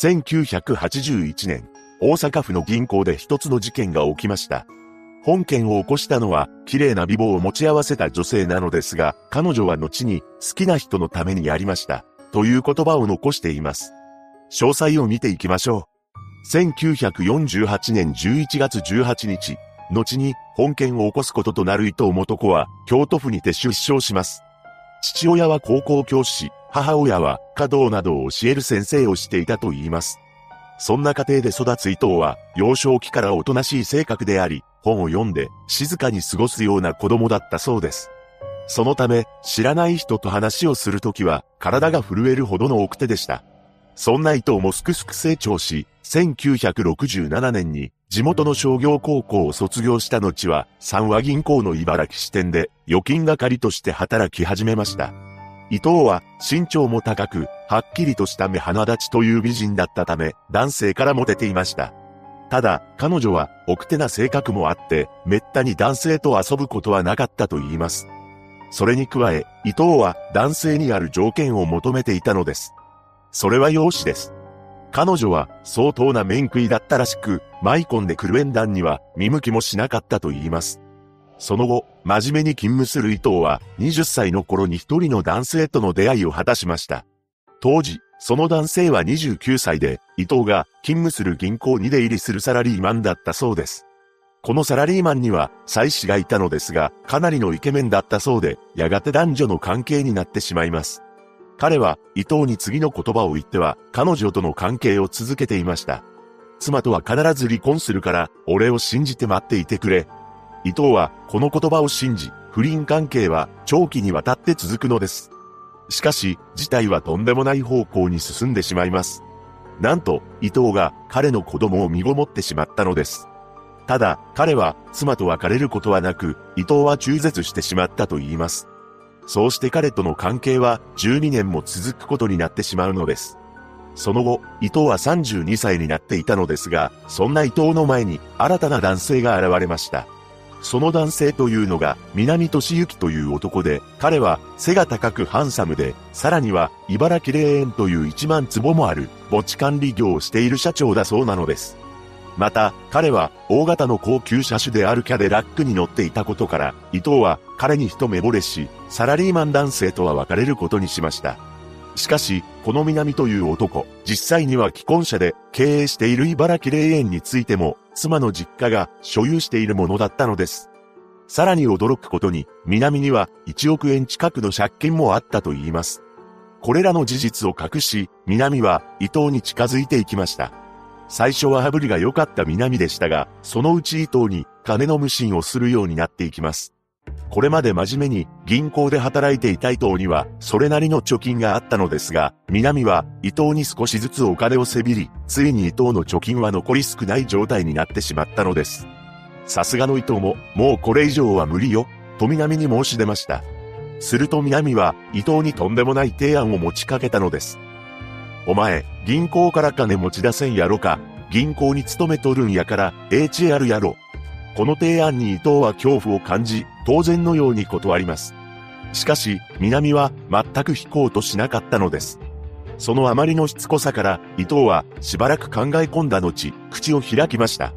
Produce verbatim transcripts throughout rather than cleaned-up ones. せんきゅうひゃくはちじゅういちねん、大阪府の銀行で一つの事件が起きました。本件を起こしたのは、綺麗な美貌を持ち合わせた女性なのですが、彼女は後に、好きな人のためにやりました、という言葉を残しています。詳細を見ていきましょう。せんきゅうひゃくよんじゅうはちねんじゅういちがつじゅうはちにち、後に、本件を起こすこととなる伊藤素子は、京都府にて出生します。父親は高校教師、母親は、華道などを教える先生をしていたと言います。そんな家庭で育つ伊藤は、幼少期からおとなしい性格であり、本を読んで静かに過ごすような子供だったそうです。そのため、知らない人と話をするときは、体が震えるほどの奥手でした。そんな伊藤もすくすく成長し、せんきゅうひゃくろくじゅうななねんに地元の商業高校を卒業した後は、三和銀行の茨城支店で預金係として働き始めました。伊藤は身長も高く、はっきりとした目鼻立ちという美人だったため、男性からモテていました。ただ、彼女は奥手な性格もあって、めったに男性と遊ぶことはなかったと言います。それに加え、伊藤は男性にある条件を求めていたのです。それは容姿です。彼女は相当な面食いだったらしく、舞い込んでくる縁談には見向きもしなかったと言います。その後、真面目に勤務する伊藤は、はたちの頃に一人の男性との出会いを果たしました。当時、その男性はにじゅうきゅうさいで、伊藤が勤務する銀行に出入りするサラリーマンだったそうです。このサラリーマンには、妻子がいたのですが、かなりのイケメンだったそうで、やがて男女の関係になってしまいます。彼は、伊藤に次の言葉を言っては、彼女との関係を続けていました。妻とは必ず離婚するから、俺を信じて待っていてくれ。伊藤はこの言葉を信じ、不倫関係は長期にわたって続くのです。しかし、事態はとんでもない方向に進んでしまいます。なんと、伊藤が彼の子供を身ごもってしまったのです。ただ、彼は妻と別れることはなく、伊藤は中絶してしまったと言います。そうして彼との関係はじゅうにねんも続くことになってしまうのです。その後、伊藤はさんじゅうにさいになっていたのですが、そんな伊藤の前に新たな男性が現れました。その男性というのが、南俊幸という男で、彼は背が高くハンサムで、さらには、茨城霊園といういちまんつぼもある、墓地管理業をしている社長だそうなのです。また、彼は、大型の高級車種であるキャデラックに乗っていたことから、伊藤は彼に一目惚れし、サラリーマン男性とは別れることにしました。しかし、この南という男、実際には既婚者で、経営している茨城霊園についても、妻の実家が所有しているものだったのです。さらに驚くことに、南にはいちおくえん近くの借金もあったと言います。これらの事実を隠し、南は伊藤に近づいていきました。最初は羽振りが良かった南でしたが、そのうち伊藤に金の無心をするようになっていきます。これまで真面目に銀行で働いていた伊藤にはそれなりの貯金があったのですが、南は伊藤に少しずつお金をせびり、ついに伊藤の貯金は残り少ない状態になってしまったのです。さすがの伊藤も、もうこれ以上は無理よ、と南に申し出ました。すると南は伊藤にとんでもない提案を持ちかけたのです。お前、銀行から金持ち出せんやろか、銀行に勤めとるんやから、ええ知恵あるやろ。この提案に伊藤は恐怖を感じ、当然のように断ります。しかし、南は全く引こうとしなかったのです。そのあまりのしつこさから、伊藤はしばらく考え込んだ後、口を開きました。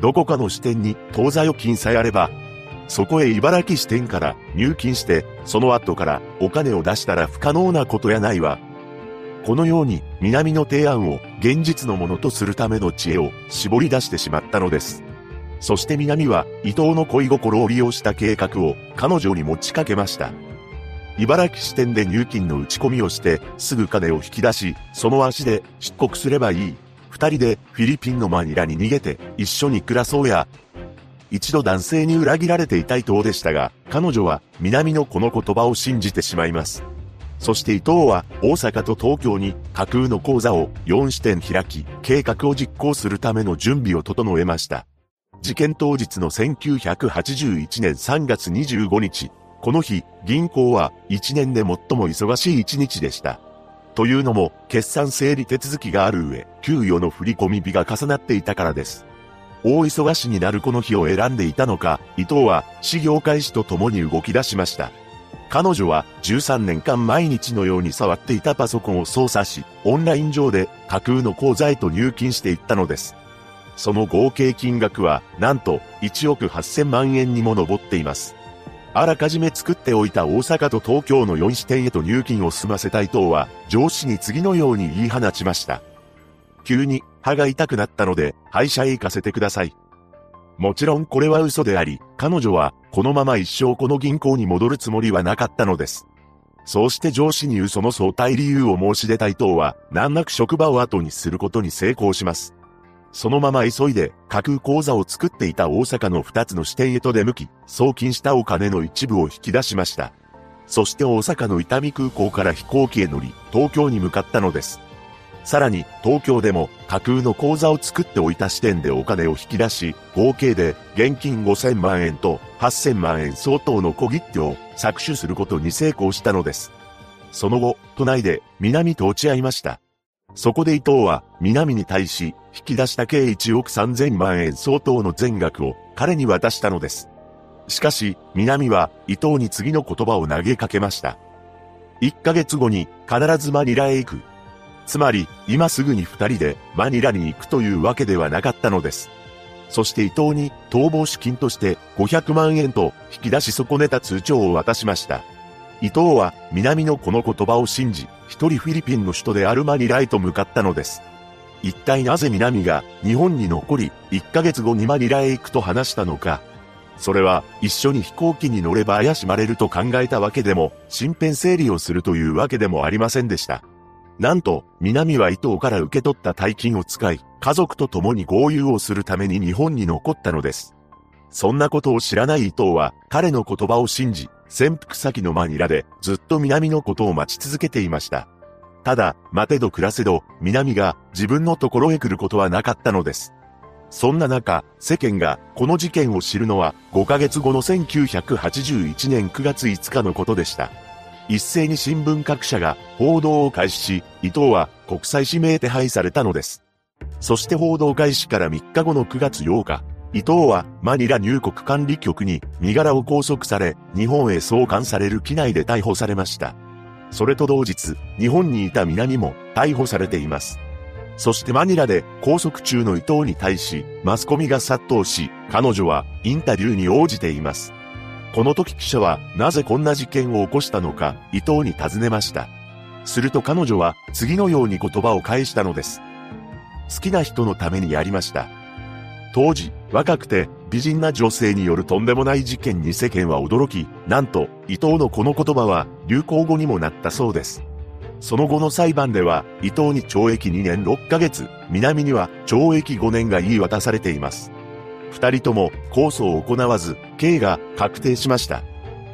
どこかの支店に当座預金さえあれば、そこへ茨城支店から入金して、その後からお金を出したら不可能なことやないわ。このように、南の提案を現実のものとするための知恵を絞り出してしまったのです。そして南は伊藤の恋心を利用した計画を彼女に持ちかけました。茨城支店で入金の打ち込みをしてすぐ金を引き出し、その足で出国すればいい。二人でフィリピンのマニラに逃げて一緒に暮らそうや。一度男性に裏切られていた伊藤でしたが、彼女は南のこの言葉を信じてしまいます。そして伊藤は大阪と東京に架空の口座をよんしてん開き、計画を実行するための準備を整えました。事件当日のせんきゅうひゃくはちじゅういちねんさんがつにじゅうごにち、この日、銀行はいちねんで最も忙しいいちにちでした。というのも、決算整理手続きがある上、給与の振り込み日が重なっていたからです。大忙しになるこの日を選んでいたのか、伊藤は、事業開始とともに動き出しました。彼女はじゅうさんねんかん毎日のように触っていたパソコンを操作し、オンライン上で架空の口座へと入金していったのです。その合計金額は、なんといちおくはっせんまんえんにも上っています。あらかじめ作っておいた大阪と東京のよんしてんへと入金を済ませた伊藤は、上司に次のように言い放ちました。急に歯が痛くなったので、歯医者へ行かせてください。もちろんこれは嘘であり、彼女はこのまま一生この銀行に戻るつもりはなかったのです。そうして上司に嘘の相対理由を申し出た伊藤は、難なく職場を後にすることに成功します。そのまま急いで架空口座を作っていた大阪のふたつの支店へと出向き、送金したお金の一部を引き出しました。そして大阪の伊丹空港から飛行機へ乗り、東京に向かったのです。さらに、東京でも架空の口座を作っておいた支店でお金を引き出し、合計で現金ごせんまんえんとはっせんまんえん相当の小切手を搾取することに成功したのです。その後、都内で南と落ち合いました。そこで伊藤は南に対し、引き出した計いちおくさんぜんまんえん相当の全額を彼に渡したのです。しかし、南は伊藤に次の言葉を投げかけました。いっかげつごに必ずマニラへ行く。つまり、今すぐに二人でマニラに行くというわけではなかったのです。そして伊藤に逃亡資金としてごひゃくまんえんと引き出し損ねた通帳を渡しました。伊藤は南のこの言葉を信じ、一人フィリピンの首都であるマニラへと向かったのです。一体なぜ南が日本に残り、いっかげつごにマニラへ行くと話したのか。それは一緒に飛行機に乗れば怪しまれると考えたわけでも、身辺整理をするというわけでもありませんでした。なんと、南は伊藤から受け取った大金を使い、家族と共に豪遊をするために日本に残ったのです。そんなことを知らない伊藤は、彼の言葉を信じ、潜伏先のマニラでずっと南のことを待ち続けていました。ただ、待てど暮らせど、南が自分のところへ来ることはなかったのです。そんな中、世間がこの事件を知るのはごかげつごのせんきゅうひゃくはちじゅういちねんくがついつかのことでした。一斉に新聞各社が報道を開始し、伊藤は国際指名手配されたのです。そして報道開始からみっかごのくがつようか、伊藤はマニラ入国管理局に身柄を拘束され、日本へ送還される機内で逮捕されました。それと同日、日本にいた南も逮捕されています。そしてマニラで拘束中の伊藤に対し、マスコミが殺到し、彼女はインタビューに応じています。この時記者はなぜこんな事件を起こしたのか伊藤に尋ねました。すると彼女は次のように言葉を返したのです。好きな人のためにやりました。当時、若くて美人な女性によるとんでもない事件に世間は驚き、なんと伊藤のこの言葉は流行語にもなったそうです。その後の裁判では伊藤にちょうえきにねんろっかげつ、南にはちょうえきごねんが言い渡されています。二人とも控訴を行わず、刑が確定しました。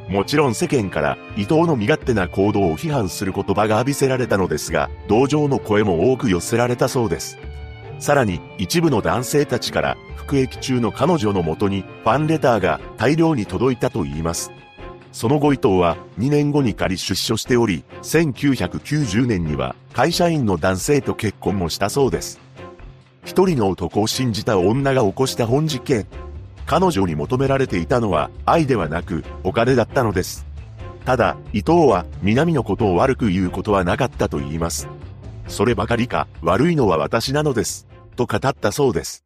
もちろん世間から伊藤の身勝手な行動を批判する言葉が浴びせられたのですが、同情の声も多く寄せられたそうです。さらに、一部の男性たちから服役中の彼女のもとにファンレターが大量に届いたといいます。その後伊藤はにねんごに仮出所しており、せんきゅうひゃくきゅうじゅうねんには会社員の男性と結婚もしたそうです。一人の男を信じた女が起こした本事件。彼女に求められていたのは愛ではなくお金だったのです。ただ、伊藤は南のことを悪く言うことはなかったと言います。そればかりか、悪いのは私なのです、と語ったそうです。